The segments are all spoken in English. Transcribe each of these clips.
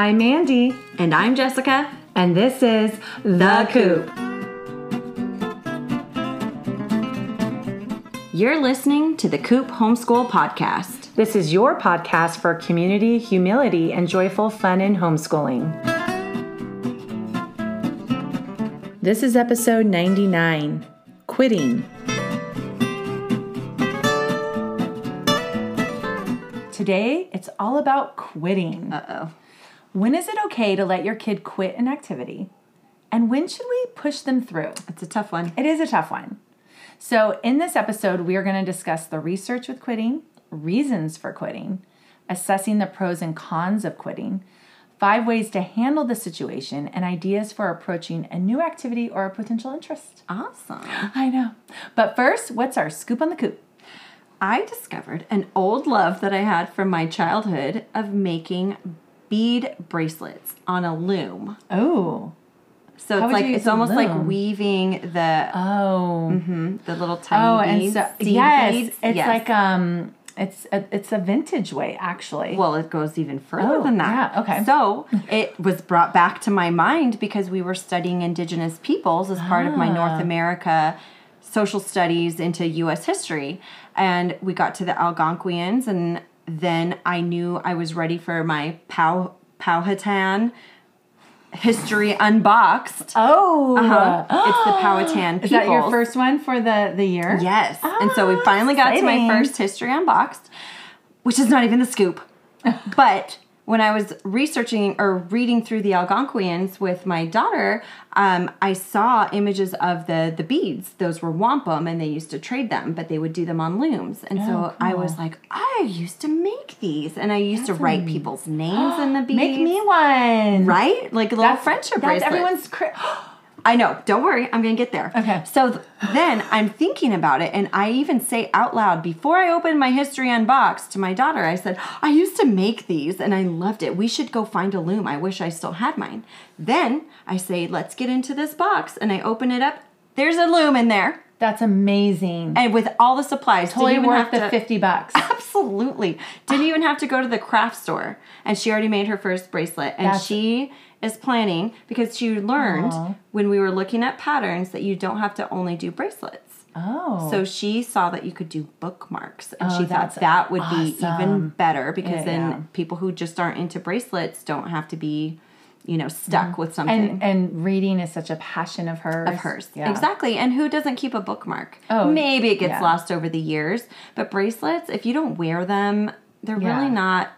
I'm Mandy. And I'm Jessica. And this is The Coop. You're listening to The Coop Homeschool Podcast. This is your podcast for community, humility, and joyful fun in homeschooling. This is episode 99, Quitting. Today, it's all about quitting. Uh-oh. When is it okay to let your kid quit an activity? And when should we push them through? It's a tough one. It is a tough one. So in this episode, we are going to discuss the research with quitting, reasons for quitting, assessing the pros and cons of quitting, 5 ways to handle the situation, and ideas for approaching a new activity or a potential interest. Awesome. I know. But first, what's our scoop on the coop? I discovered an old love that I had from my childhood of making bead bracelets on a loom. Oh. So it's like, it's almost like weaving the, the little tiny beads. Oh, and so, yes, it's like, it's a vintage way, actually. Well, it goes even further than that. Yeah, okay. So it was brought back to my mind because we were studying Indigenous peoples as part of my North America social studies into U.S. history, and we got to the Algonquians, and then I knew I was ready for my Powhatan History Unboxed. Oh. It's the Powhatan people. Is that your first one for the year? Yes. Oh, and so we finally got to my first History Unboxed, which is not even the scoop, but when I was researching or reading through the Algonquians with my daughter, I saw images of the beads. Those were wampum, and they used to trade them, but they would do them on looms. And so cool. I was like, I used to make these, and I used to write people's names in the beads. Make me one, right? Like a little friendship bracelet. That's everyone's. I know. Don't worry. I'm going to get there. Okay. So then I'm thinking about it, and I even say out loud before I opened my History Unboxed to my daughter, I said, I used to make these, and I loved it. We should go find a loom. I wish I still had mine. Then I say, let's get into this box, and I open it up. There's a loom in there. That's amazing. And with all the supplies. Totally worth the $50. Absolutely. Didn't even have to go to the craft store. And she already made her first bracelet. And she is planning, because she learned when we were looking at patterns that you don't have to only do bracelets. Oh. So she saw that you could do bookmarks. And she thought that would be even better, because then people who just aren't into bracelets don't have to be stuck with something. And reading is such a passion of hers. Yeah. Exactly. And who doesn't keep a bookmark? Oh, maybe it gets lost over the years. But bracelets, if you don't wear them, they're really not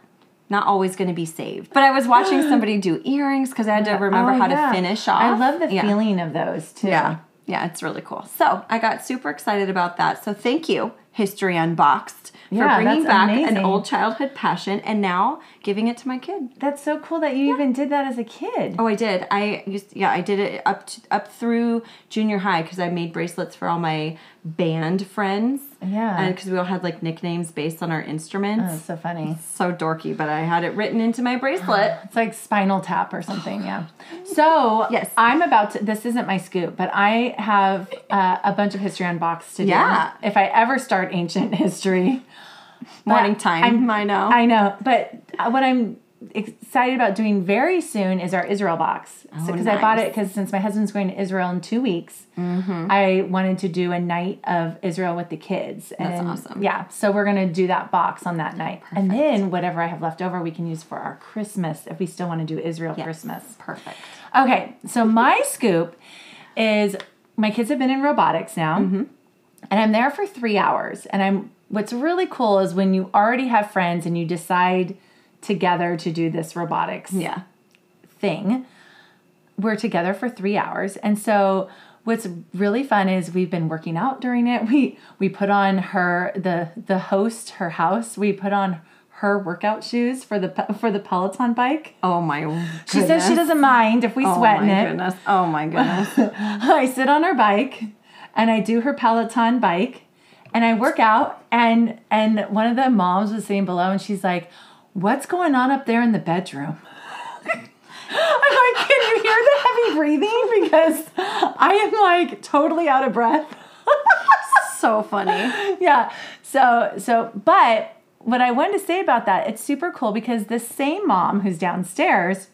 always going to be saved. But I was watching somebody do earrings because I had to remember how to finish off. I love the feeling of those, too. Yeah. Yeah, it's really cool. So I got super excited about that. So thank you, History Unboxed, for bringing back an old childhood passion and now giving it to my kid. That's so cool that you even did that as a kid. Oh, I did. I did it up through junior high, because I made bracelets for all my band friends. Yeah. Because we all had like nicknames based on our instruments. Oh, that's so funny. It's so dorky, but I had it written into my bracelet. It's like Spinal Tap or something, So I'm about to, this isn't my scoop, but I have a bunch of History Unboxed to do. Yeah. If I ever start ancient history. Morning time. I know. But what I'm excited about doing very soon is our Israel box. I bought it because since my husband's going to Israel in 2 weeks, I wanted to do a night of Israel with the kids. And that's awesome. Yeah. So we're going to do that box on that night. Perfect. And then whatever I have left over, we can use for our Christmas if we still want to do Israel Christmas. Perfect. Okay. So my scoop is my kids have been in robotics now, and I'm there for 3 hours. And what's really cool is when you already have friends and you decide together to do this robotics thing. We're together for 3 hours. And so what's really fun is we've been working out during it. We put on the host, her house. We put on her workout shoes for the Peloton bike. Oh my goodness. She says she doesn't mind if we sweat in it. Oh my goodness. I sit on her bike and I do her Peloton bike and I work out, and one of the moms was sitting below and she's like, what's going on up there in the bedroom? I'm like, can you hear the heavy breathing? Because I am like totally out of breath. So funny. Yeah. So, but what I wanted to say about that, it's super cool because this same mom who's downstairs,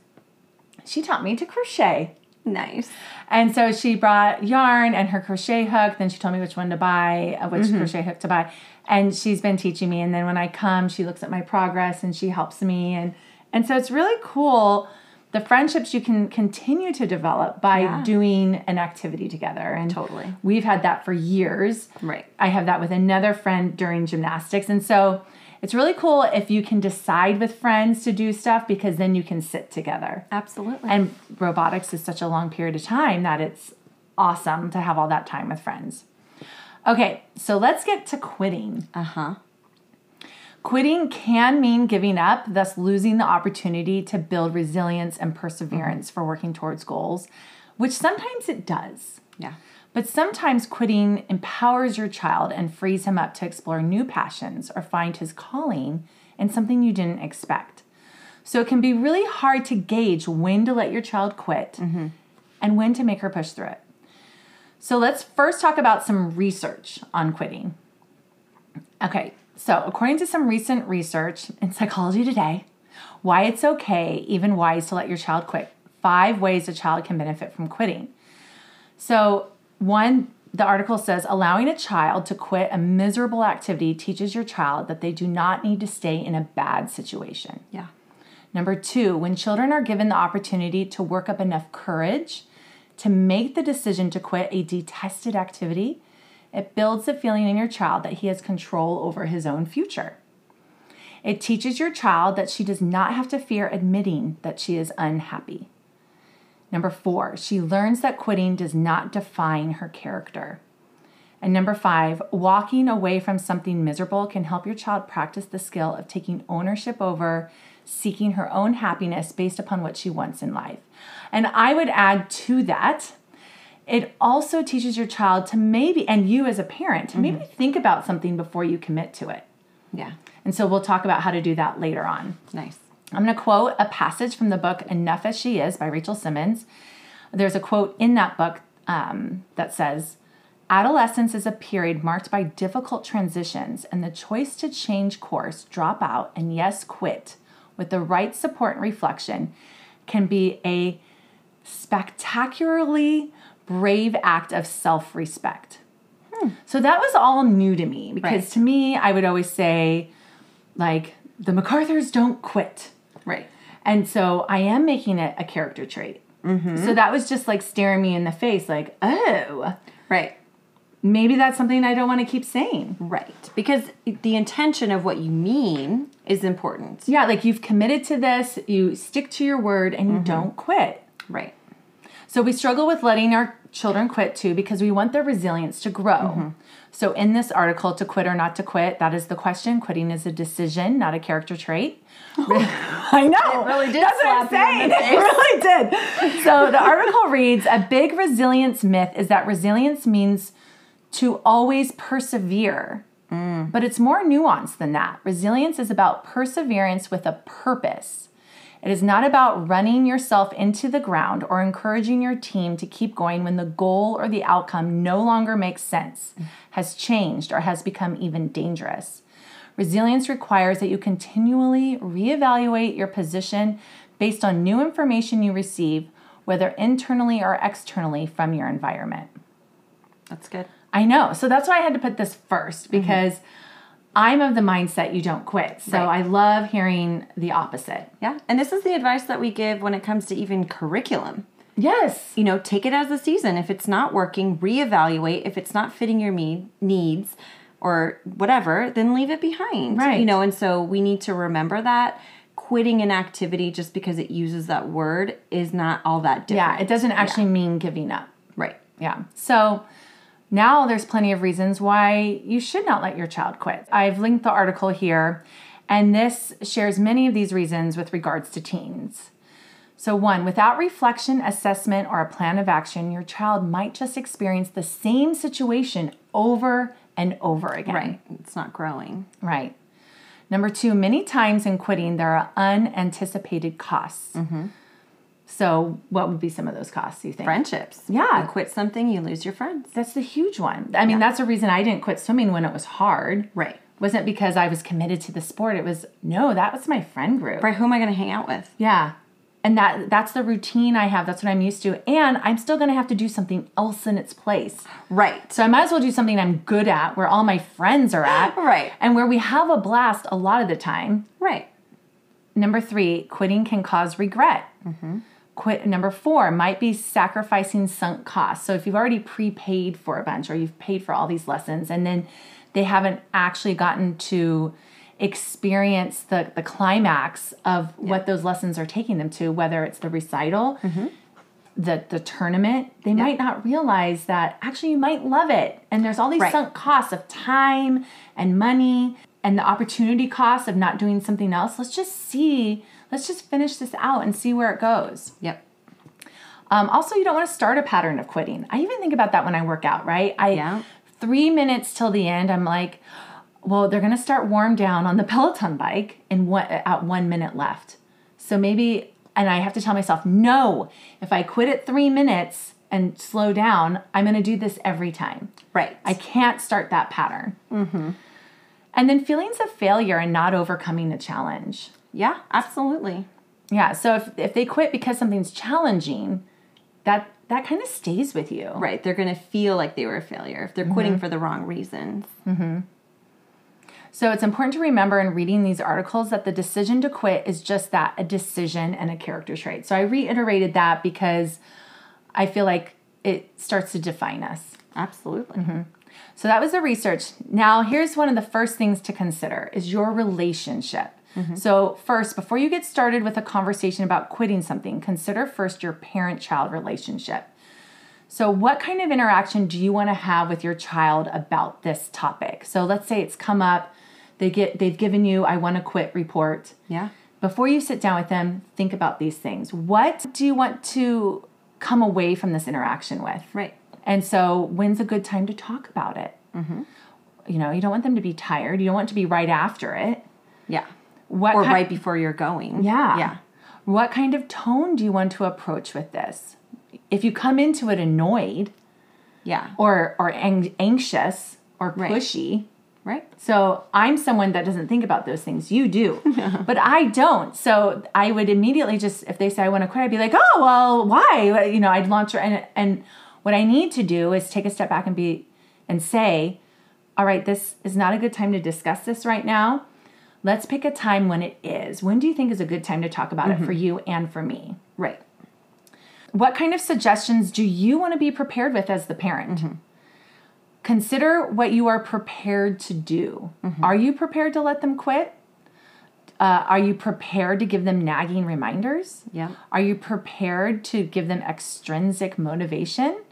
she taught me to crochet. Nice. And so she brought yarn and her crochet hook. Then she told me which one to buy, which crochet hook to buy. And she's been teaching me. And then when I come, she looks at my progress and she helps me. And so it's really cool, the friendships you can continue to develop by doing an activity together. And totally. We've had that for years. Right. I have that with another friend during gymnastics. And so it's really cool if you can decide with friends to do stuff, because then you can sit together. Absolutely. And robotics is such a long period of time that it's awesome to have all that time with friends. Okay, so let's get to quitting. Uh-huh. Quitting can mean giving up, thus losing the opportunity to build resilience and perseverance for working towards goals, which sometimes it does. Yeah. But sometimes quitting empowers your child and frees him up to explore new passions or find his calling in something you didn't expect. So it can be really hard to gauge when to let your child quit and when to make her push through it. So let's first talk about some research on quitting. Okay, so according to some recent research in Psychology Today, why it's okay, even wise, to let your child quit. 5 ways a child can benefit from quitting. So one, the article says, allowing a child to quit a miserable activity teaches your child that they do not need to stay in a bad situation. Yeah. Number 2, when children are given the opportunity to work up enough courage to make the decision to quit a detested activity, it builds the feeling in your child that he has control over his own future. It teaches your child that she does not have to fear admitting that she is unhappy. Number 4, she learns that quitting does not define her character. And number 5, walking away from something miserable can help your child practice the skill of taking ownership over seeking her own happiness based upon what she wants in life. And I would add to that, it also teaches your child to maybe, and you as a parent, to maybe think about something before you commit to it. Yeah. And so we'll talk about how to do that later on. Nice. I'm going to quote a passage from the book Enough As She Is by Rachel Simmons. There's a quote in that book that says, adolescence is a period marked by difficult transitions, and the choice to change course, drop out, and yes, quit with the right support and reflection can be a spectacularly brave act of self-respect. So that was all new to me, because to me, I would always say, like, the MacArthurs don't quit. Right. And so I am making it a character trait. So that was just like staring me in the face, like, oh. Right. Maybe that's something I don't want to keep saying. Right. Because the intention of what you mean is important. Yeah, like you've committed to this, you stick to your word, and you don't quit. Right. So we struggle with letting our children quit too, because we want their resilience to grow. So in this article, to quit or not to quit, that is the question. Quitting is a decision, not a character trait. I know. It really did. That's what I'm saying. It really did. So the article reads, a big resilience myth is that resilience means to always persevere. But it's more nuanced than that. Resilience is about perseverance with a purpose. It is not about running yourself into the ground or encouraging your team to keep going when the goal or the outcome no longer makes sense, has changed, or has become even dangerous. Resilience requires that you continually reevaluate your position based on new information you receive, whether internally or externally from your environment. That's good. I know. So that's why I had to put this first, because I'm of the mindset you don't quit. So I love hearing the opposite. Yeah. And this is the advice that we give when it comes to even curriculum. Yes. You know, take it as a season. If it's not working, reevaluate. If it's not fitting your needs or whatever, then leave it behind. Right. You know, and so we need to remember that quitting an activity just because it uses that word is not all that different. Yeah. It doesn't actually mean giving up. Right. Yeah. So now there's plenty of reasons why you should not let your child quit. I've linked the article here, and this shares many of these reasons with regards to teens. So 1, without reflection, assessment, or a plan of action, your child might just experience the same situation over and over again. Right. It's not growing. Right. Number 2, many times in quitting, there are unanticipated costs. So what would be some of those costs, you think? Friendships. Yeah. You quit something, you lose your friends. That's the huge one. I mean, that's the reason I didn't quit swimming when it was hard. Right. wasn't because I was committed to the sport. It was, no, that was my friend group. Right, who am I going to hang out with? Yeah. And that's the routine I have. That's what I'm used to. And I'm still going to have to do something else in its place. Right. So I might as well do something I'm good at, where all my friends are at. Right. And where we have a blast a lot of the time. Right. Number 3, quitting can cause regret. Mm-hmm. Number 4 might be sacrificing sunk costs. So if you've already prepaid for a bunch, or you've paid for all these lessons, and then they haven't actually gotten to experience the climax of what those lessons are taking them to, whether it's the recital, the tournament, they might not realize that actually you might love it. And there's all these sunk costs of time and money and the opportunity costs of not doing something else. Let's just finish this out and see where it goes. Yep. Also, you don't want to start a pattern of quitting. I even think about that when I work out, right? 3 minutes till the end, I'm like, well, they're going to start warm down on the Peloton bike at 1 minute left. So maybe, and I have to tell myself, no, if I quit at 3 minutes and slow down, I'm going to do this every time. Right. I can't start that pattern. Mm-hmm. And then feelings of failure and not overcoming the challenge. Yeah, absolutely. Yeah, so if they quit because something's challenging, that kind of stays with you. Right, they're going to feel like they were a failure if they're quitting for the wrong reasons. Mm-hmm. So it's important to remember in reading these articles that the decision to quit is just that, a decision and a character trait. So I reiterated that because I feel like it starts to define us. Absolutely. Mm-hmm. So that was the research. Now, here's one of the first things to consider is your relationship. Mm-hmm. So first, before you get started with a conversation about quitting something, consider first your parent-child relationship. So what kind of interaction do you want to have with your child about this topic? So let's say it's come up, they've given you I want to quit report. Yeah. Before you sit down with them, think about these things. What do you want to come away from this interaction with? Right. And so when's a good time to talk about it? Mm-hmm. You know, you don't want them to be tired. You don't want it to be right after it. Yeah. Or right before you're going. Yeah. Yeah. What kind of tone do you want to approach with this? If you come into it annoyed, or anxious or pushy, right? So I'm someone that doesn't think about those things. You do, but I don't. So I would immediately just, if they say I want to quit, I'd be like, oh, well, why? You know, I'd launch her. And what I need to do is take a step back and say, all right, this is not a good time to discuss this right now. Let's pick a time when it is. When do you think is a good time to talk about it for you and for me? Right. What kind of suggestions do you want to be prepared with as the parent? Mm-hmm. Consider what you are prepared to do. Mm-hmm. Are you prepared to let them quit? Are you prepared to give them nagging reminders? Yeah. Are you prepared to give them extrinsic motivation?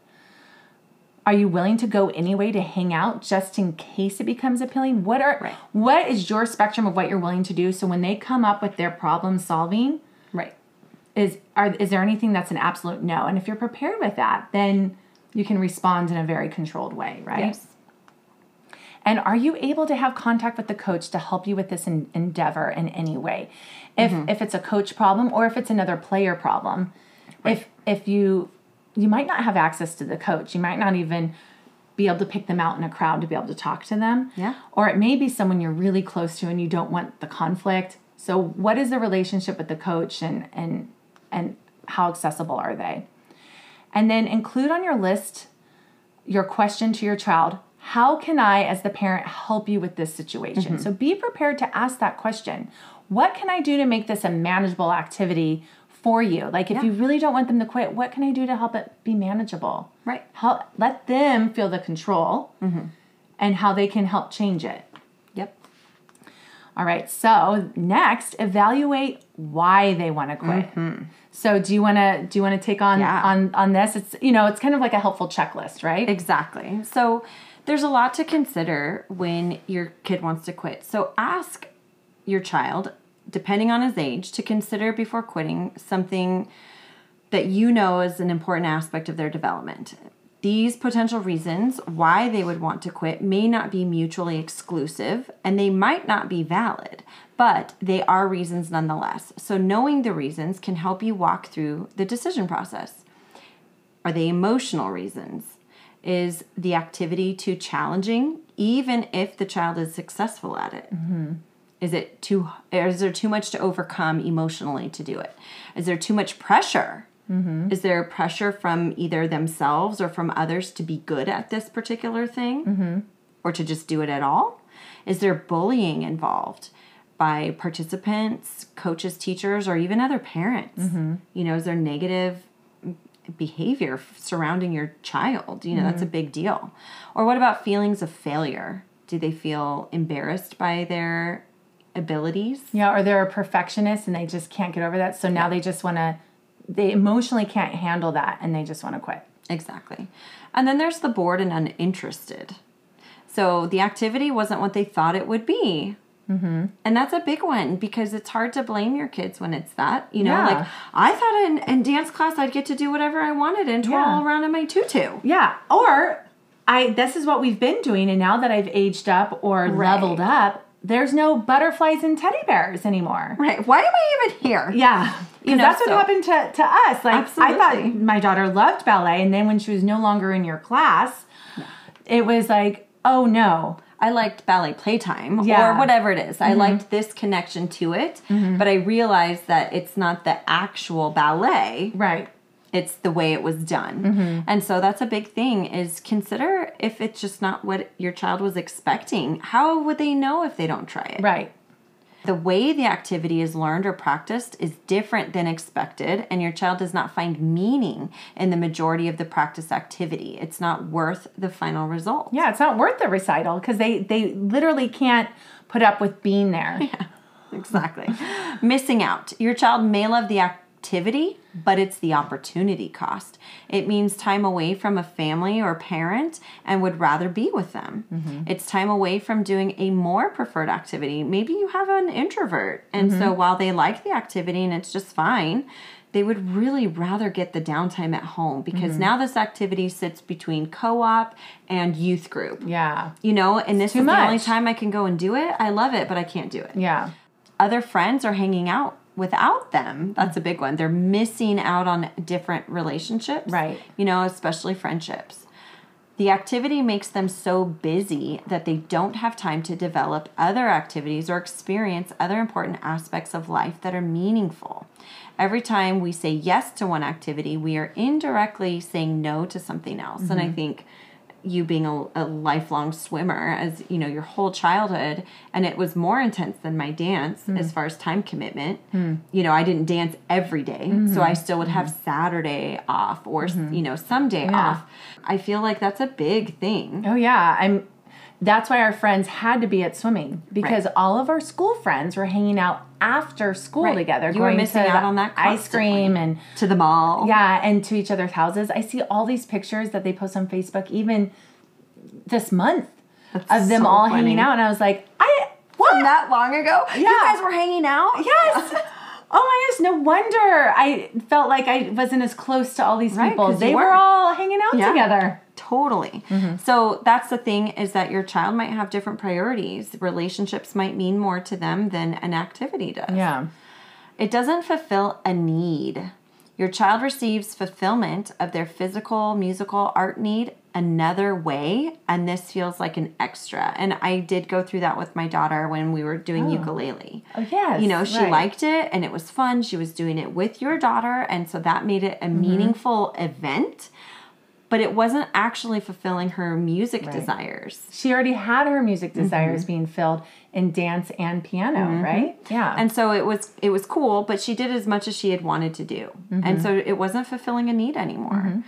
Are you willing to go anyway to hang out just in case it becomes appealing? What is your spectrum of what you're willing to do? So when they come up with their problem solving, is there anything that's an absolute no? And if you're prepared with that, then you can respond in a very controlled way, right? Yes. And are you able to have contact with the coach to help you with this endeavor in any way? If it's a coach problem or if it's another player problem, if you might not have access to the coach. You might not even be able to pick them out in a crowd to be able to talk to them. Yeah. Or it may be someone you're really close to and you don't want the conflict. So what is the relationship with the coach and how accessible are they? And then include on your list your question to your child. How can I, as the parent, help you with this situation? Mm-hmm. So be prepared to ask that question. What can I do to make this a manageable activity for you? Like if you really don't want them to quit, what can I do to help it be manageable? Right. Let them feel the control and how they can help change it. Yep. All right. So next, evaluate why they want to quit. Mm-hmm. So do you want to take on this? It's, you know, it's kind of like a helpful checklist, right? Exactly. So there's a lot to consider when your kid wants to quit. So ask your child, depending on his age, to consider before quitting something that you know is an important aspect of their development. These potential reasons why they would want to quit may not be mutually exclusive, and they might not be valid, but they are reasons nonetheless. So knowing the reasons can help you walk through the decision process. Are they emotional reasons? Is the activity too challenging? even if the child is successful at it? Mm-hmm. Is there too much to overcome emotionally to do it? Is there too much pressure? Mm-hmm. Is there pressure from either themselves or from others to be good at this particular thing, mm-hmm. or to just do it at all? Is there bullying involved by participants, coaches, teachers, or even other parents? Mm-hmm. You know, is there negative behavior surrounding your child? You know, mm-hmm. that's a big deal. Or what about feelings of failure? Do they feel embarrassed by their abilities? Yeah, or they're a perfectionist and they just can't get over that. So now they just want to, they emotionally can't handle that and they just want to quit. Exactly. And then there's the bored and uninterested. So the activity wasn't what they thought it would be. Mm-hmm. And that's a big one because it's hard to blame your kids when it's that, you know, yeah. like I thought in dance class I'd get to do whatever I wanted and twirl yeah. around in my tutu. Yeah. Or this is what we've been doing. And now that I've aged up or right. leveled up, there's no butterflies and teddy bears anymore. Right. Why am I even here? Yeah. Because that's what happened to us. Like absolutely. I thought my daughter loved ballet. And then when she was no longer in your class, yeah. it was like, oh no. I liked ballet playtime yeah. or whatever it is. Mm-hmm. I liked this connection to it. Mm-hmm. But I realized that it's not the actual ballet. Right. It's the way it was done. Mm-hmm. And so that's a big thing is consider if it's just not what your child was expecting. How would they know if they don't try it? Right. The way the activity is learned or practiced is different than expected, and your child does not find meaning in the majority of the practice activity. It's not worth the final result. Yeah, it's not worth the recital because they literally can't put up with being there. Yeah, exactly. Missing out. Your child may love the activity, but it's the opportunity cost. It means time away from a family or parent and would rather be with them. Mm-hmm. It's time away from doing a more preferred activity. Maybe you have an introvert, and mm-hmm. so while they like the activity and it's just fine, they would really rather get the downtime at home because mm-hmm. now this activity sits between co-op and youth group. Yeah. You know, and this is the only time I can go and do it. I love it, but I can't do it. Yeah. Other friends are hanging out without them. That's a big one. They're missing out on different relationships. Right. You know, especially friendships. The activity makes them so busy that they don't have time to develop other activities or experience other important aspects of life that are meaningful. Every time we say yes to one activity, we are indirectly saying no to something else. Mm-hmm. And I think you being a lifelong swimmer as, you know, your whole childhood. And it was more intense than my dance as far as time commitment. Mm. You know, I didn't dance every day. Mm-hmm. So I still would have Saturday off or, you know, someday off. I feel like that's a big thing. Oh yeah. That's why our friends had to be at swimming because all of our school friends were hanging out after school together. You were missing out on that ice cream and to the mall. Yeah, and to each other's houses. I see all these pictures that they post on Facebook even this month of them all hanging out. And I was like, what? From that long ago? Yeah. You guys were hanging out? Yes. Oh my gosh, no wonder I felt like I wasn't as close to all these people. They were all hanging out together. Totally. Mm-hmm. So that's the thing is that your child might have different priorities. Relationships might mean more to them than an activity does. Yeah. It doesn't fulfill a need. Your child receives fulfillment of their physical, musical, art need another way, and this feels like an extra. And I did go through that with my daughter when we were doing ukulele. Oh, yes. You know, she liked it, and it was fun. She was doing it with your daughter, and so that made it a meaningful event. But it wasn't actually fulfilling her music desires. She already had her music desires being filled in dance and piano, right? Yeah. And so it was cool, but she did as much as she had wanted to do. Mm-hmm. And so it wasn't fulfilling a need anymore. Mm-hmm.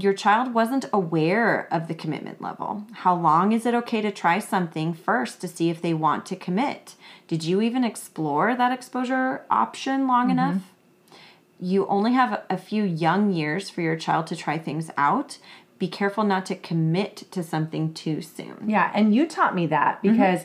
Your child wasn't aware of the commitment level. How long is it okay to try something first to see if they want to commit? Did you even explore that exposure option long enough? You only have a few young years for your child to try things out. Be careful not to commit to something too soon. Yeah, and you taught me that because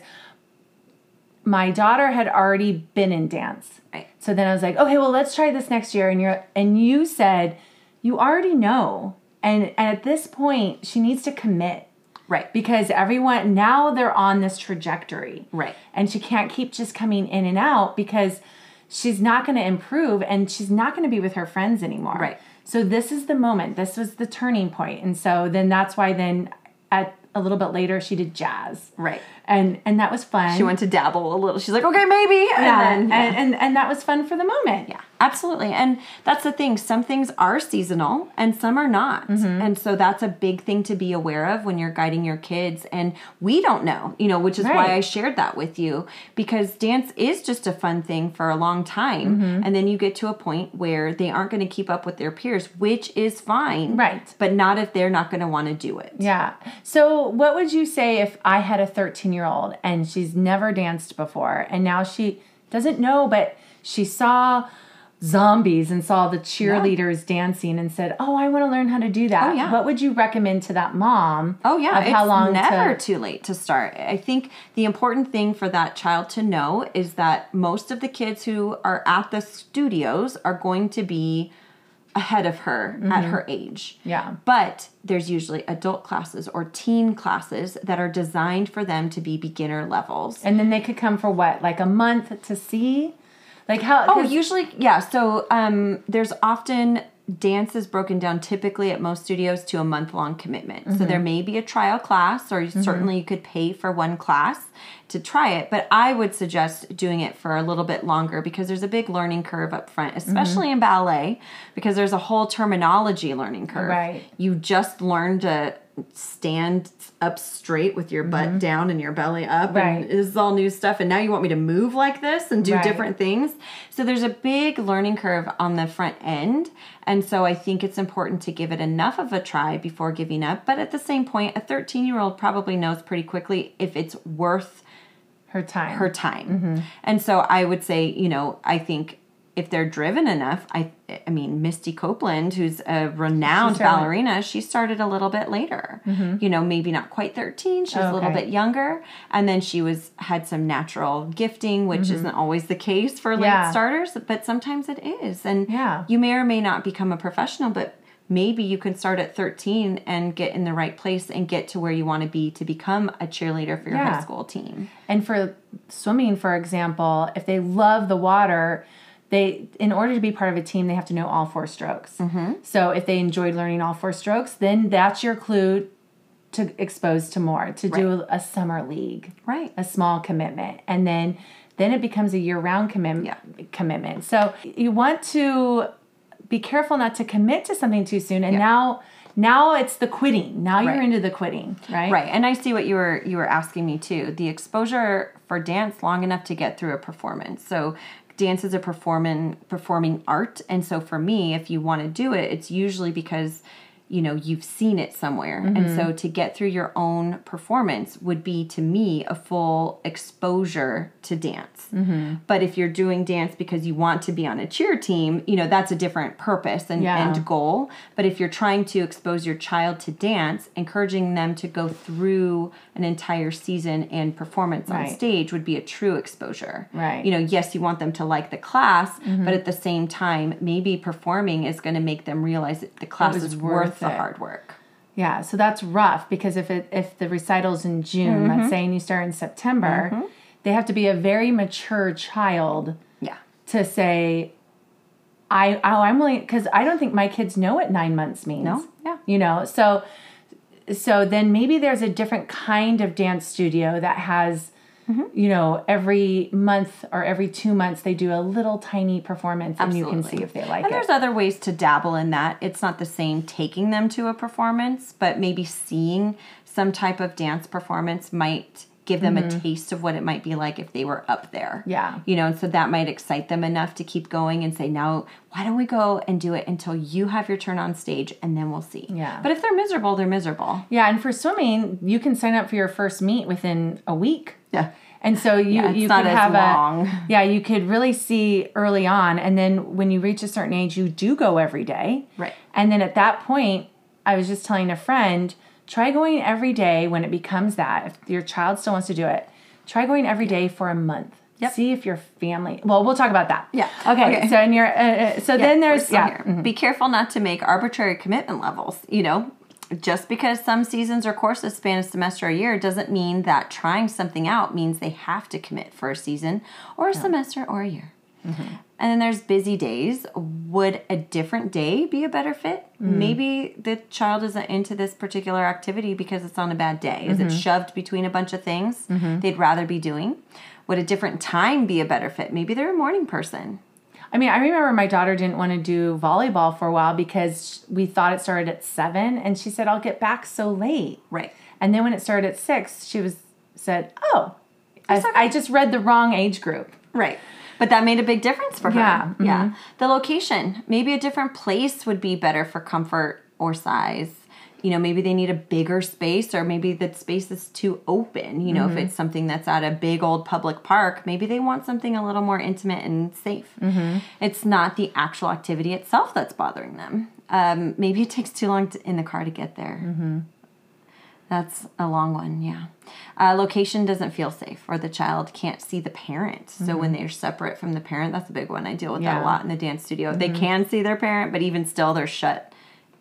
my daughter had already been in dance. Right. So then I was like, okay, well, let's try this next year. And you said, you already know. And at this point, she needs to commit. Right. Because now they're on this trajectory. Right. And she can't keep just coming in and out because she's not going to improve and she's not going to be with her friends anymore. Right. So this is the moment. This was the turning point. And so then that's why then at a little bit later, she did jazz. Right. And that was fun. She went to dabble a little. She's like, okay, maybe. And that was fun for the moment. Yeah, absolutely. And that's the thing. Some things are seasonal and some are not. Mm-hmm. And so that's a big thing to be aware of when you're guiding your kids. And we don't know, which is why I shared that with you, because dance is just a fun thing for a long time. Mm-hmm. And then you get to a point where they aren't going to keep up with their peers, which is fine. Right. But not if they're not going to want to do it. Yeah. So what would you say if I had a 13-year-old and she's never danced before and now she doesn't know, but she saw zombies and saw the cheerleaders dancing and said, oh, I want to learn how to do that. Oh, yeah. What would you recommend to that mom? Oh, yeah. Of how long it's never too late to start. I think the important thing for that child to know is that most of the kids who are at the studios are going to be ahead of her mm-hmm. at her age. Yeah. But there's usually adult classes or teen classes that are designed for them to be beginner levels. And then they could come for what? Like a month to see? Like how? Oh, usually, yeah. So there's often dance is broken down typically at most studios to a month-long commitment. Mm-hmm. So there may be a trial class or mm-hmm. certainly you could pay for one class to try it, but I would suggest doing it for a little bit longer because there's a big learning curve up front, especially mm-hmm. in ballet, because there's a whole terminology learning curve. Right. You just learn to stand up straight with your butt mm-hmm. down and your belly up and this is all new stuff, and now you want me to move like this and do different things. So there's a big learning curve on the front end, and so I think it's important to give it enough of a try before giving up. But at the same point, a 13-year-old probably knows pretty quickly if it's worth her time. Mm-hmm. And so I would say, I think if they're driven enough, I mean, Misty Copeland, who's a renowned ballerina, she started a little bit later, mm-hmm. Maybe not quite 13. She's a little bit younger. And then she had some natural gifting, which mm-hmm. isn't always the case for late starters, but sometimes it is. And you may or may not become a professional, but maybe you can start at 13 and get in the right place and get to where you want to be to become a cheerleader for your high school team. And for swimming, for example, if they love the water, in order to be part of a team, they have to know all four strokes. Mm-hmm. So if they enjoyed learning all four strokes, then that's your clue to expose to more, to do a summer league, a small commitment. And then it becomes a year-round commitment. So you want to be careful not to commit to something too soon. And now it's the quitting. Now you're into the quitting, right? Right. And I see what you were asking me too. The exposure for dance long enough to get through a performance. So dance is a performing art, and so for me, if you want to do it, it's usually because you've seen it somewhere. Mm-hmm. And so to get through your own performance would be, to me, a full exposure to dance. Mm-hmm. But if you're doing dance because you want to be on a cheer team, that's a different purpose and end goal. But if you're trying to expose your child to dance, encouraging them to go through an entire season and performance on stage would be a true exposure. Right. Yes, you want them to like the class, mm-hmm. but at the same time, maybe performing is going to make them realize that the class is worth the hard work. Yeah, so that's rough, because if the recital's in June, mm-hmm. let's say, and you start in September, mm-hmm. they have to be a very mature child to say, I'm willing, because I don't think my kids know what 9 months means. No, yeah. So then maybe there's a different kind of dance studio that has, mm-hmm. Every month or every 2 months, they do a little tiny performance. Absolutely. And you can see if they like it. And there's other ways to dabble in that. It's not the same taking them to a performance, but maybe seeing some type of dance performance might give them mm-hmm. a taste of what it might be like if they were up there. Yeah. And so that might excite them enough to keep going and say, now, why don't we go and do it until you have your turn on stage, and then we'll see. Yeah. But if they're miserable, they're miserable. Yeah. And for swimming, you can sign up for your first meet within a week. Yeah. And so you could have long. You could really see early on. And then when you reach a certain age, you do go every day. Right. And then at that point, I was just telling a friend, try going every day when it becomes that. If your child still wants to do it, try going every day for a month. Yep. See if your family... Well, we'll talk about that. Yeah. Okay. So then there's... Yeah. Mm-hmm. Be careful not to make arbitrary commitment levels. Just because some seasons or courses span a semester or a year doesn't mean that trying something out means they have to commit for a season or a semester or a year. Mm-hmm. And then there's busy days. Would a different day be a better fit? Mm-hmm. Maybe the child isn't into this particular activity because it's on a bad day. Is mm-hmm. it shoved between a bunch of things mm-hmm. they'd rather be doing? Would a different time be a better fit? Maybe they're a morning person. I mean, I remember my daughter didn't want to do volleyball for a while because we thought it started at 7, and she said, I'll get back so late. Right. And then when it started at 6, she said, oh, I just read the wrong age group. Right. But that made a big difference for her. Yeah. Mm-hmm. Yeah. The location. Maybe a different place would be better for comfort or size. You know, maybe they need a bigger space, or maybe the space is too open. You know, mm-hmm. if it's something that's at a big old public park, maybe they want something a little more intimate and safe. Mm-hmm. It's not the actual activity itself that's bothering them. Maybe it takes too long in the car to get there. Mm-hmm. That's a long one, yeah. Location doesn't feel safe, or the child can't see the parent. So mm-hmm. when they're separate from the parent, that's a big one. I deal with that a lot in the dance studio. Mm-hmm. They can see their parent, but even still they're shut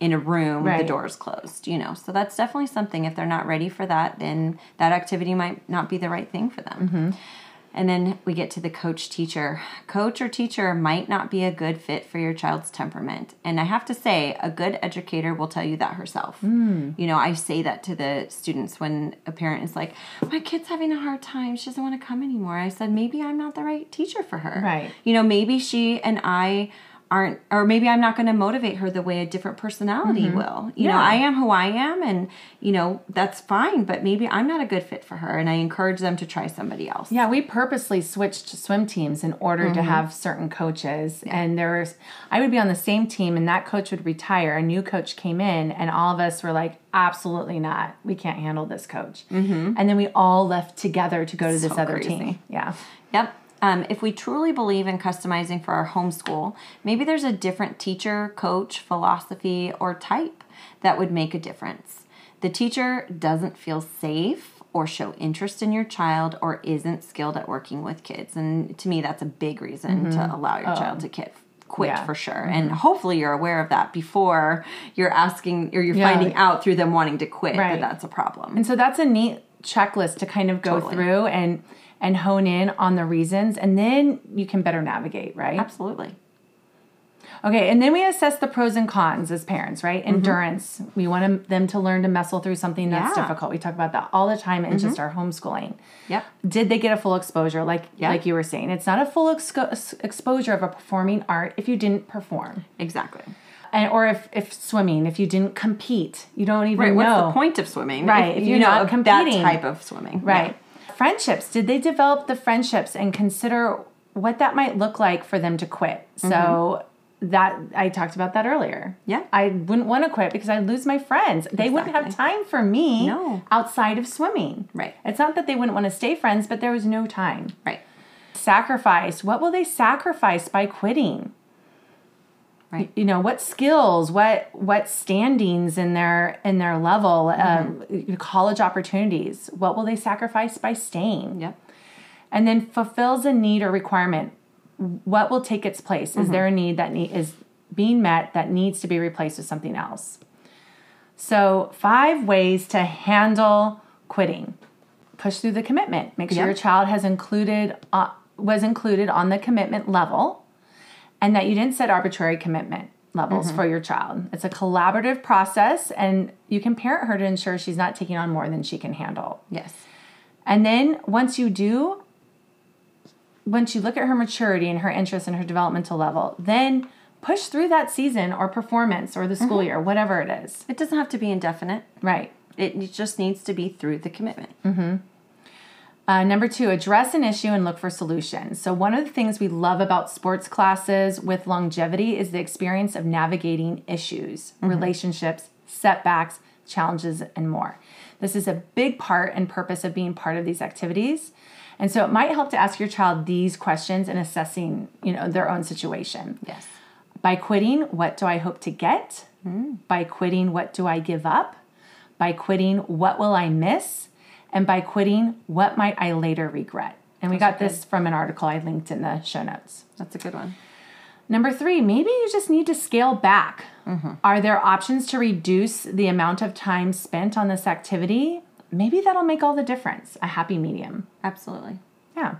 in a room, the door's closed, you know. So that's definitely something. If they're not ready for that, then that activity might not be the right thing for them. Mm-hmm. And then we get to the coach-teacher. Coach or teacher might not be a good fit for your child's temperament. And I have to say, a good educator will tell you that herself. Mm. You know, I say that to the students when a parent is like, my kid's having a hard time. She doesn't want to come anymore. I said, maybe I'm not the right teacher for her. Right. You know, maybe she and I aren't, or maybe I'm not going to motivate her the way a different personality mm-hmm. will. You know, I am who I am, and, you know, that's fine, but maybe I'm not a good fit for her, and I encourage them to try somebody else. Yeah, we purposely switched swim teams in order mm-hmm. to have certain coaches, and I would be on the same team, and that coach would retire. A new coach came in, and all of us were like, absolutely not. We can't handle this coach. Mm-hmm. And then we all left together to go to this other team. Yeah. Yep. If we truly believe in customizing for our homeschool, maybe there's a different teacher, coach, philosophy, or type that would make a difference. The teacher doesn't feel safe or show interest in your child, or isn't skilled at working with kids. And to me, that's a big reason mm-hmm. to allow your child to quit for sure. Mm-hmm. And hopefully you're aware of that before you're asking, or you're finding out through them wanting to quit that that's a problem. And so that's a neat checklist to kind of go through and hone in on the reasons, and then you can better navigate, right? Absolutely. Okay, and then we assess the pros and cons as parents, right? Mm-hmm. Endurance. We want them to learn to muscle through something that's difficult. We talk about that all the time in just our homeschooling. Yep. Did they get a full exposure, like you were saying? It's not a full exposure of a performing art if you didn't perform. Exactly. And, or if swimming, if you didn't compete, you don't even know. What's the point of swimming? Right, if you're not competing. That type of swimming. Right. Yeah. Friendships. Did they develop the friendships and consider what that might look like for them to quit? Mm-hmm. So that I talked about that earlier. Yeah. I wouldn't want to quit because I'd lose my friends. They wouldn't have time for me outside of swimming. Right. It's not that they wouldn't want to stay friends, but there was no time. Right. Sacrifice. What will they sacrifice by quitting? Right. You know, what skills, what standings in their level, college opportunities, what will they sacrifice by staying? Yep. And then fulfills a need or requirement. What will take its place? Mm-hmm. Is there a need that is being met that needs to be replaced with something else? So 5 ways to handle quitting. Push through the commitment. Make sure your child was included on the commitment level. And that you didn't set arbitrary commitment levels for your child. It's a collaborative process, and you can parent her to ensure she's not taking on more than she can handle. Yes. And then once you look at her maturity and her interest and her developmental level, then push through that season or performance or the school year, whatever it is. It doesn't have to be indefinite. Right. It just needs to be through the commitment. Mm-hmm. Number 2, address an issue and look for solutions. So one of the things we love about sports classes with longevity is the experience of navigating issues, relationships, setbacks, challenges, and more. This is a big part and purpose of being part of these activities. And so it might help to ask your child these questions in assessing, their own situation. Yes. By quitting, what do I hope to get? Mm. By quitting, what do I give up? By quitting, what will I miss? And by quitting, what might I later regret? And we got this from an article I linked in the show notes. That's a good one. Number 3, maybe you just need to scale back. Mm-hmm. Are there options to reduce the amount of time spent on this activity? Maybe that'll make all the difference. A happy medium. Absolutely. Yeah.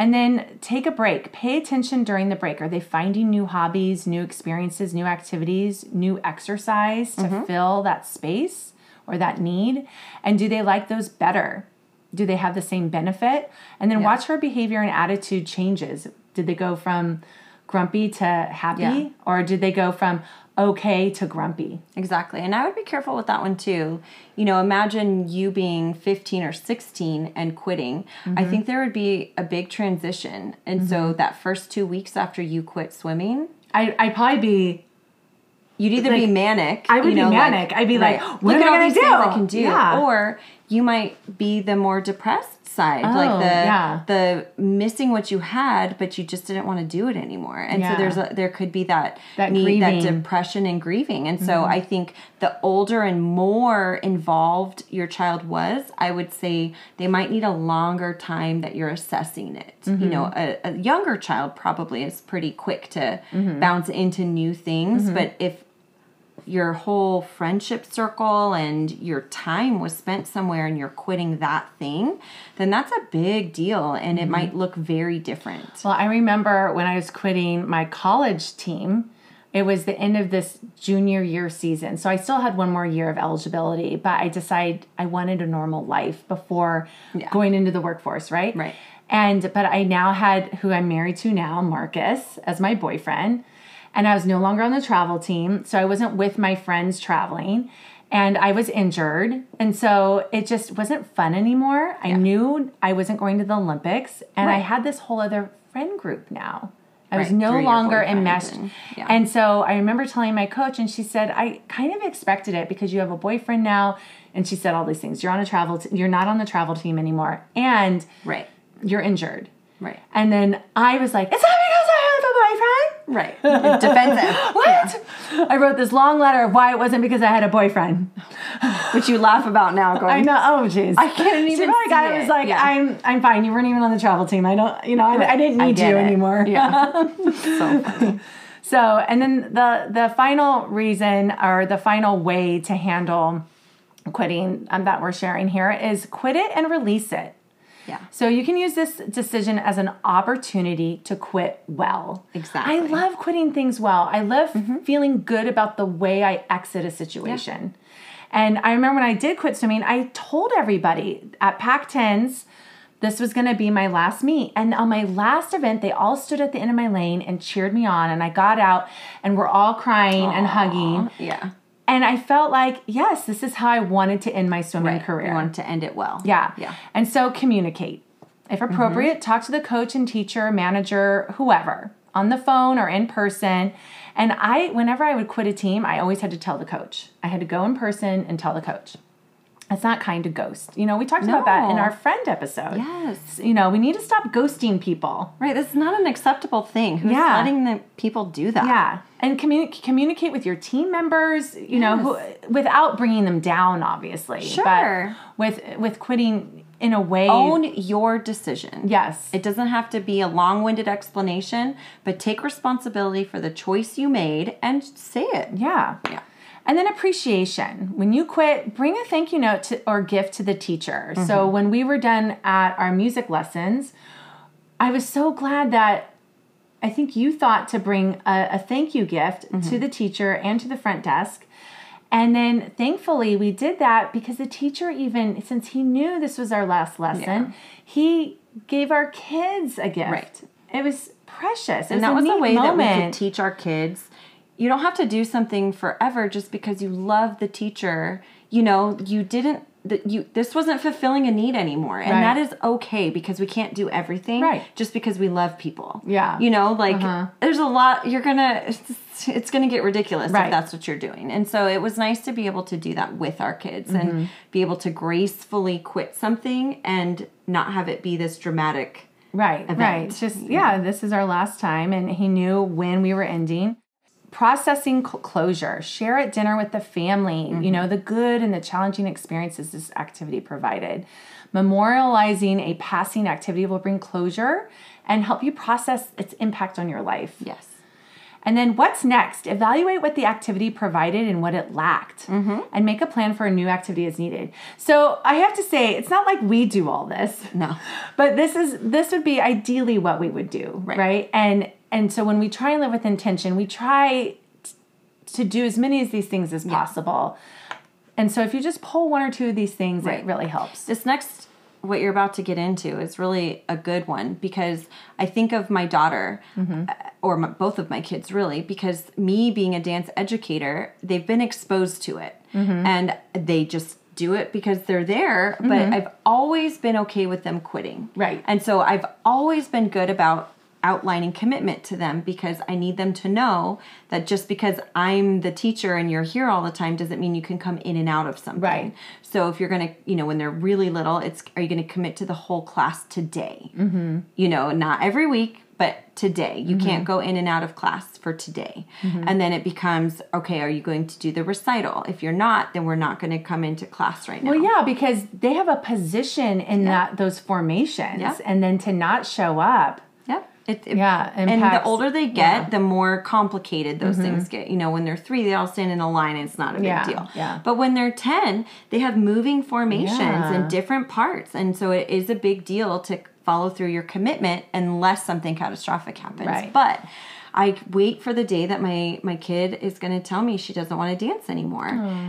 And then take a break. Pay attention during the break. Are they finding new hobbies, new experiences, new activities, new exercise to fill that space or that need? And do they like those better? Do they have the same benefit? And then watch her behavior and attitude changes. Did they go from grumpy to happy? Yeah. Or did they go from okay to grumpy? Exactly. And I would be careful with that one too. You know, imagine you being 15 or 16 and quitting. I think there would be a big transition. And so that first 2 weeks after you quit swimming, I'd probably be... You'd either be manic. I would be manic. I'd be like, what am I going to do? Look at all these things I can do. Yeah. Or you might be the more depressed side, the missing what you had, but you just didn't want to do it anymore. And so there could be that need, that depression and grieving. And so I think the older and more involved your child was, I would say they might need a longer time that you're assessing it. You know, a younger child probably is pretty quick to bounce into new things, but if your whole friendship circle and your time was spent somewhere and you're quitting that thing, then that's a big deal and it might look very different. Well, I remember when I was quitting my college team, it was the end of this junior year season. So I still had one more year of eligibility, but I decided I wanted a normal life before going into the workforce, right? Right. But I now had who I'm married to now, Marcus, as my boyfriend. And I was no longer on the travel team, so I wasn't with my friends traveling, and I was injured, and so it just wasn't fun anymore. I knew I wasn't going to the Olympics, and I had this whole other friend group now. I was no longer enmeshed. And so I remember telling my coach, and she said, I kind of expected it because you have a boyfriend now, and she said all these things. You're on a you're not on the travel team anymore, and you're injured. Right. And then I was like, it's not because I have a boyfriend. Right. Defensive. What? Yeah. I wrote this long letter of why it wasn't because I had a boyfriend. Which you laugh about now. Going, I know. Oh, jeez. I can't even I was like, I'm fine. You weren't even on the travel team. I don't, you know, I didn't need you anymore. Yeah. So funny. So, and then the final reason or the final way to handle quitting that we're sharing here is quit it and release it. Yeah. So you can use this decision as an opportunity to quit well. Exactly. I love quitting things well. I love feeling good about the way I exit a situation. Yeah. And I remember when I did quit swimming, I told everybody at Pac-10s, this was going to be my last meet. And on my last event, they all stood at the end of my lane and cheered me on. And I got out and we're all crying and hugging. Yeah. And I felt like, yes, this is how I wanted to end my swimming career. You wanted to end it well. Yeah. Yeah. And so communicate. If appropriate, talk to the coach and teacher, manager, whoever, on the phone or in person. And whenever I would quit a team, I always had to tell the coach. I had to go in person and tell the coach. It's not kind to ghost. You know, we talked about that in our friend episode. Yes. You know, we need to stop ghosting people. Right. This is not an acceptable thing. Who's letting the people do that? Yeah. And communicate with your team members, you know, who, without bringing them down, obviously. Sure. But with quitting in a way. Own your decision. Yes. It doesn't have to be a long-winded explanation, but take responsibility for the choice you made and say it. Yeah. Yeah. And then appreciation. When you quit, bring a thank you note or gift to the teacher. So when we were done at our music lessons, I was so glad that I think you thought to bring a thank you gift to the teacher and to the front desk. And then thankfully we did that because the teacher even, since he knew this was our last lesson, he gave our kids a gift. Right. It was precious. And that was a way that we could teach our kids. You don't have to do something forever just because you love the teacher. You know, this wasn't fulfilling a need anymore. And that is okay because we can't do everything just because we love people. Yeah. You know, like there's a lot, it's going to get ridiculous if that's what you're doing. And so it was nice to be able to do that with our kids and be able to gracefully quit something and not have it be this dramatic event. Right. Just, this is our last time. And he knew when we were ending. Processing closure. Share at dinner with the family, you know, the good and the challenging experiences this activity provided. Memorializing a passing activity will bring closure and help you process its impact on your life. Yes. And then what's next? Evaluate what the activity provided and what it lacked, and make a plan for a new activity as needed. So I have to say, it's not like we do all this. No. But this would be ideally what we would do, right? And so when we try and live with intention, we try to do as many of these things as possible. And so if you just pull one or two of these things, it really helps. This next, what you're about to get into, is really a good one, because I think of my daughter, or both of my kids really, because me being a dance educator, they've been exposed to it. And they just do it because they're there, but I've always been okay with them quitting. Right. And so I've always been good about outlining commitment to them, because I need them to know that just because I'm the teacher and you're here all the time doesn't mean you can come in and out of something. Right. So if you're going to, you know, when they're really little, it's, are you going to commit to the whole class today? You know, not every week, but today. You can't go in and out of class for today. And then it becomes, okay, are you going to do the recital? If you're not, then we're not going to come into class right now. Well, yeah, because they have a position in that, those formations. And then to not show up, and the older they get, the more complicated those things get. You know, when they're 3, they all stand in a line and it's not a big deal. But when they're 10, they have moving formations and different parts. And so it is a big deal to follow through your commitment unless something catastrophic happens. But I wait for the day that my kid is going to tell me she doesn't want to dance anymore.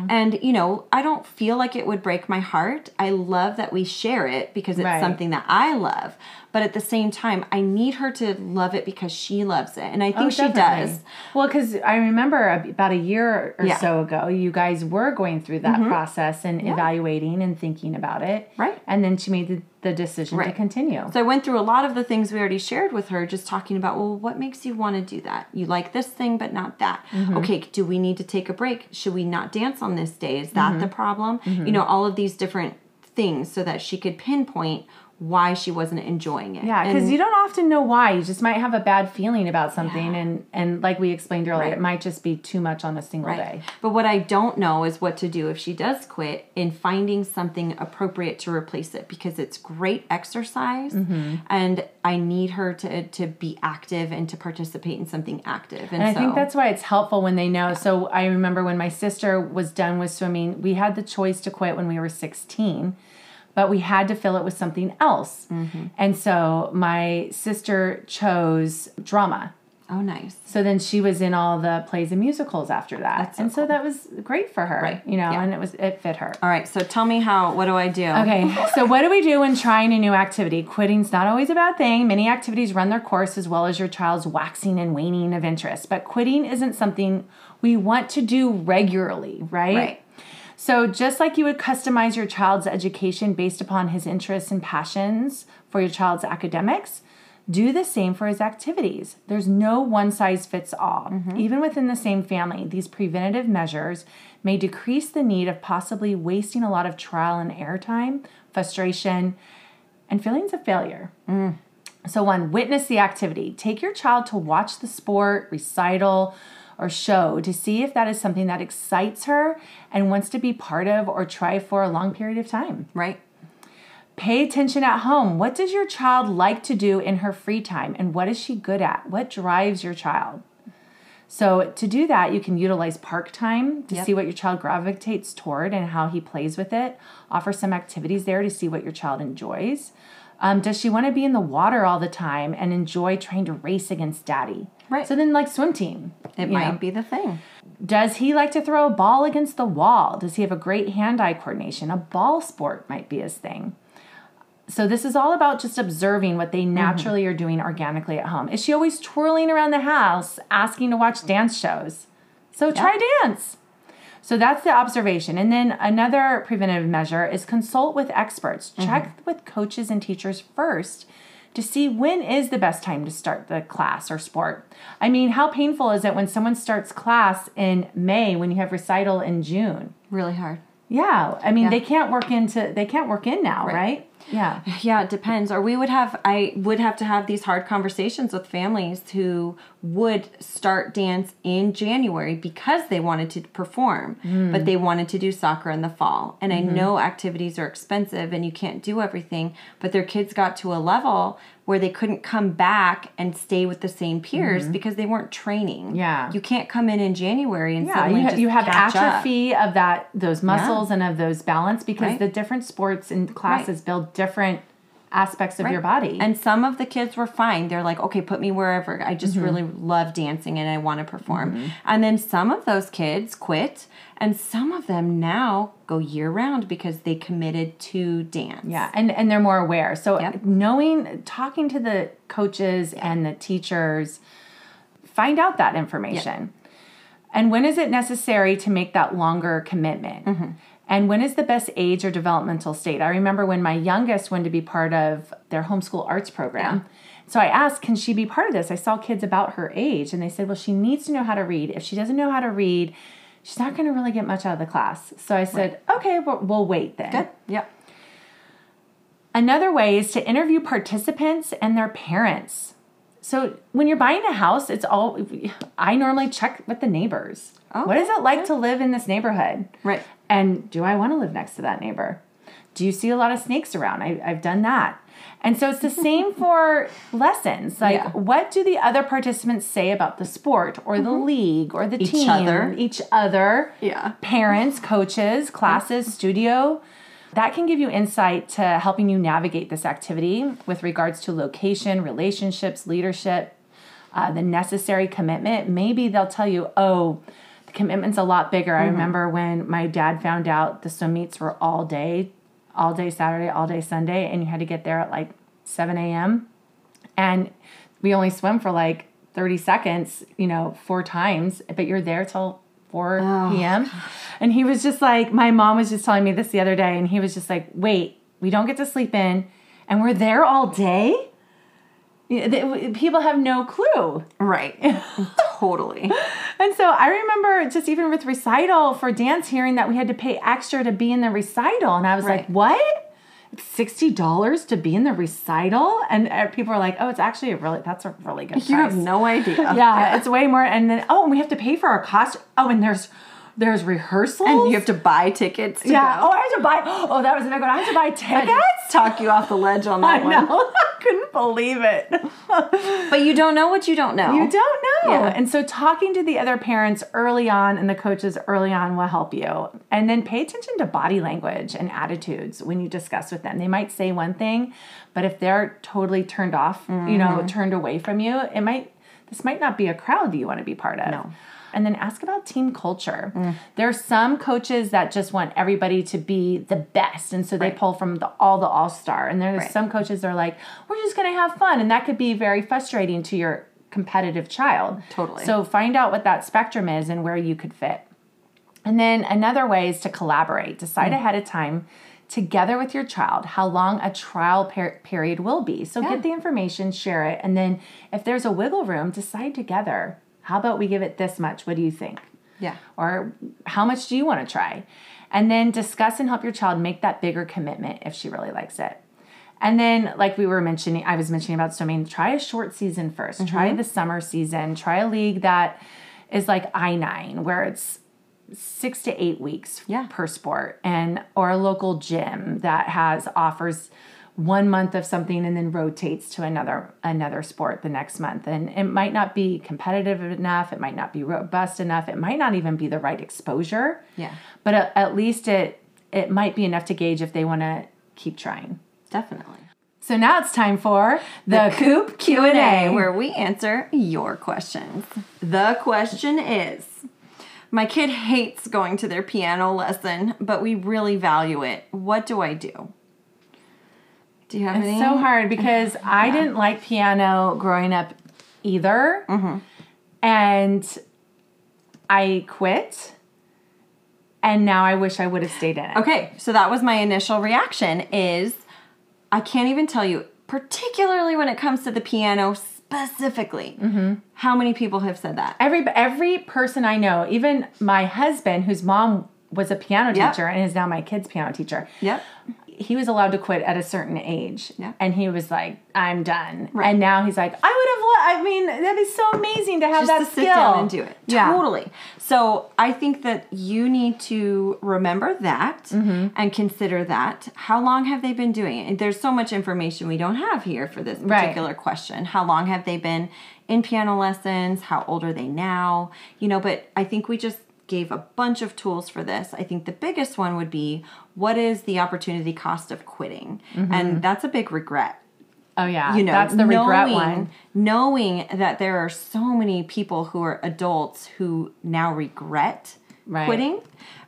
And, you know, I don't feel like it would break my heart. I love that we share it because it's something that I love. But at the same time, I need her to love it because she loves it. And I think she does. Well, because I remember about a year or so ago, you guys were going through that process and evaluating and thinking about it. And then she made the decision to continue. So I went through a lot of the things we already shared with her, just talking about, well, what makes you want to do that? You like this thing, but not that. Okay, do we need to take a break? Should we not dance on this day? Is that the problem? You know, all of these different things, so that she could pinpoint why she wasn't enjoying it. Yeah, because you don't often know why. You just might have a bad feeling about something, and like we explained earlier, it might just be too much on a single day. But what I don't know is what to do if she does quit, in finding something appropriate to replace it, because it's great exercise, and I need her to be active and to participate in something active. And so, I think that's why it's helpful when they know. So I remember when my sister was done with swimming, we had the choice to quit when we were 16. But we had to fill it with something else. And so my sister chose drama. Oh, nice. So then she was in all the plays and musicals after that. So that was great for her, you know, and it fit her. All right, so tell me what do I do? Okay, so what do we do when trying a new activity? Quitting's not always a bad thing. Many activities run their course, as well as your child's waxing and waning of interest. But quitting isn't something we want to do regularly, right? Right. So just like you would customize your child's education based upon his interests and passions for your child's academics, do the same for his activities. There's no one-size-fits-all. Even within the same family, these preventative measures may decrease the need of possibly wasting a lot of trial and error time, frustration, and feelings of failure. So 1, witness the activity. Take your child to watch the sport, recital, or show to see if that is something that excites her and wants to be part of or try for a long period of time. Right. Pay attention at home. What does your child like to do in her free time, and what is she good at? What drives your child? So to do that, you can utilize park time to see what your child gravitates toward and how he plays with it. Offer some activities there to see what your child enjoys. Does she want to be in the water all the time and enjoy trying to race against daddy? Right. So then, like, swim team. It might be the thing. Does he like to throw a ball against the wall? Does he have a great hand-eye coordination? A ball sport might be his thing. So this is all about just observing what they naturally are doing organically at home. Is she always twirling around the house, asking to watch dance shows? So try dance. So that's the observation. And then another preventative measure is consult with experts. Check with coaches and teachers first to see when is the best time to start the class or sport. I mean, how painful is it when someone starts class in May when you have recital in June? Really hard. Yeah. I mean, they can't work in now, right? Yeah. Yeah, it depends. Or I would have to have these hard conversations with families who would start dance in January because they wanted to perform, but they wanted to do soccer in the fall. And I know activities are expensive and you can't do everything, but their kids got to a level where they couldn't come back and stay with the same peers because they weren't training. Yeah. You can't come in January and suddenly just catch up. You have atrophy of those muscles and of those balance because the different sports and classes build different aspects of your body. And some of the kids were fine. They're like, okay, put me wherever. I just really love dancing and I want to perform. And then some of those kids quit and some of them now go year round because they committed to dance. Yeah. And they're more aware. So talking to the coaches and the teachers, find out that information. Yep. And when is it necessary to make that longer commitment? And when is the best age or developmental state? I remember when my youngest wanted to be part of their homeschool arts program. So I asked, can she be part of this? I saw kids about her age, and they said, well, she needs to know how to read. If she doesn't know how to read, she's not going to really get much out of the class. So I said, okay, we'll wait then. Good. Yep. Another way is to interview participants and their parents. So when you're buying a house, I normally check with the neighbors. Okay. What is it like to live in this neighborhood? Right. And do I want to live next to that neighbor? Do you see a lot of snakes around? I've done that. And so it's the same for lessons. Like, what do the other participants say about the sport or the league or the team? Each other. Yeah. Parents, coaches, classes, studio. That can give you insight to helping you navigate this activity with regards to location, relationships, leadership, the necessary commitment. Maybe they'll tell you, oh, the commitment's a lot bigger. I remember when my dad found out the swim meets were all day Saturday, all day Sunday, and you had to get there at like 7 a.m. And we only swim for like 30 seconds, 4 times, but you're there till 4 p.m. And he was just like, my mom was just telling me this the other day, and he was just like, wait, we don't get to sleep in, and we're there all day? People have no clue. Right. Totally. And so I remember just even with recital for dance, hearing that we had to pay extra to be in the recital. And I was like, what? It's $60 to be in the recital? And people are like, oh, it's actually that's a really good price. You have no idea. Yeah, it's way more. And then, and we have to pay for our costume. Oh, and there's rehearsals. And you have to buy tickets to go. Oh, I have to buy. Oh, that was another one. I have to buy tickets? Talk you off the ledge on that one. I know. I couldn't believe it. But you don't know what you don't know. You don't know. Yeah. And so talking to the other parents early on and the coaches early on will help you. And then pay attention to body language and attitudes when you discuss with them. They might say one thing, but if they're totally turned off, turned away from you, this might not be a crowd that you want to be part of. No. And then ask about team culture. There are some coaches that just want everybody to be the best. And so they pull from the all-star. And there's some coaches that are like, we're just going to have fun. And that could be very frustrating to your competitive child. Totally. So find out what that spectrum is and where you could fit. And then another way is to collaborate. Decide ahead of time together with your child how long a trial period will be. So get the information, share it. And then if there's a wiggle room, decide together. How about we give it this much? What do you think? Yeah. Or how much do you want to try? And then discuss and help your child make that bigger commitment if she really likes it. And then, like I was mentioning about swimming, try a short season first. Try the summer season. Try a league that is like I-9, where it's 6 to 8 weeks per sport, or a local gym that offers 1 month of something and then rotates to another sport the next month. And it might not be competitive enough. It might not be robust enough. It might not even be the right exposure. Yeah. But at least it might be enough to gauge if they want to keep trying. Definitely. So now it's time for the Coop Q&A, where we answer your questions. The question is, my kid hates going to their piano lesson, but we really value it. What do I do? Do you have any? It's so hard because I didn't like piano growing up either. And I quit. And now I wish I would have stayed in it. Okay. So that was my initial reaction is I can't even tell you, particularly when it comes to the piano specifically, how many people have said that? Every person I know, even my husband, whose mom was a piano teacher and is now my kid's piano teacher. Yep. he was allowed to quit at a certain age. Yeah. And he was like, I'm done. Right. And now he's like, I mean, that'd be so amazing to have just that to skill. Sit down and do it. Yeah. Totally. So I think that you need to remember that and consider that. How long have they been doing it? There's so much information we don't have here for this particular question. How long have they been in piano lessons? How old are they now? You know, but I think we just gave a bunch of tools for this. I think the biggest one would be, what is the opportunity cost of quitting? And that's a big regret. Oh yeah, you know, that's the regret one. Knowing that there are so many people who are adults who now regret quitting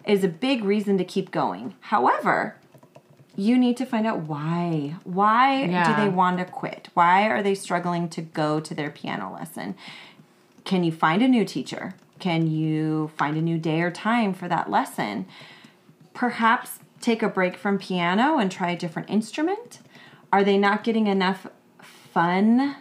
is a big reason to keep going. However, you need to find out why. Why do they want to quit? Why are they struggling to go to their piano lesson? Can you find a new teacher? Can you find a new day or time for that lesson? Perhaps take a break from piano and try a different instrument. Are they not getting enough fun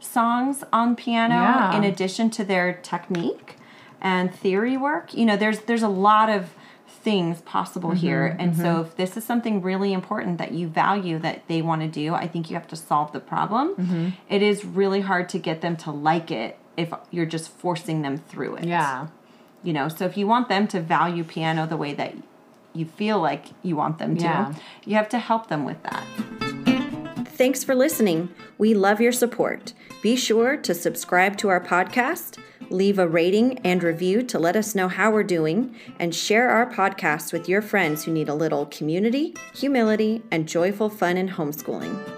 songs on piano in addition to their technique and theory work? You know, there's a lot of things possible here. And so if this is something really important that you value that they want to do, I think you have to solve the problem. It is really hard to get them to like it if you're just forcing them through it. Yeah. You know, so if you want them to value piano the way that you feel like you want them to, you have to help them with that. Thanks for listening. We love your support. Be sure to subscribe to our podcast, leave a rating and review to let us know how we're doing, and share our podcast with your friends who need a little community, humility, and joyful fun in homeschooling.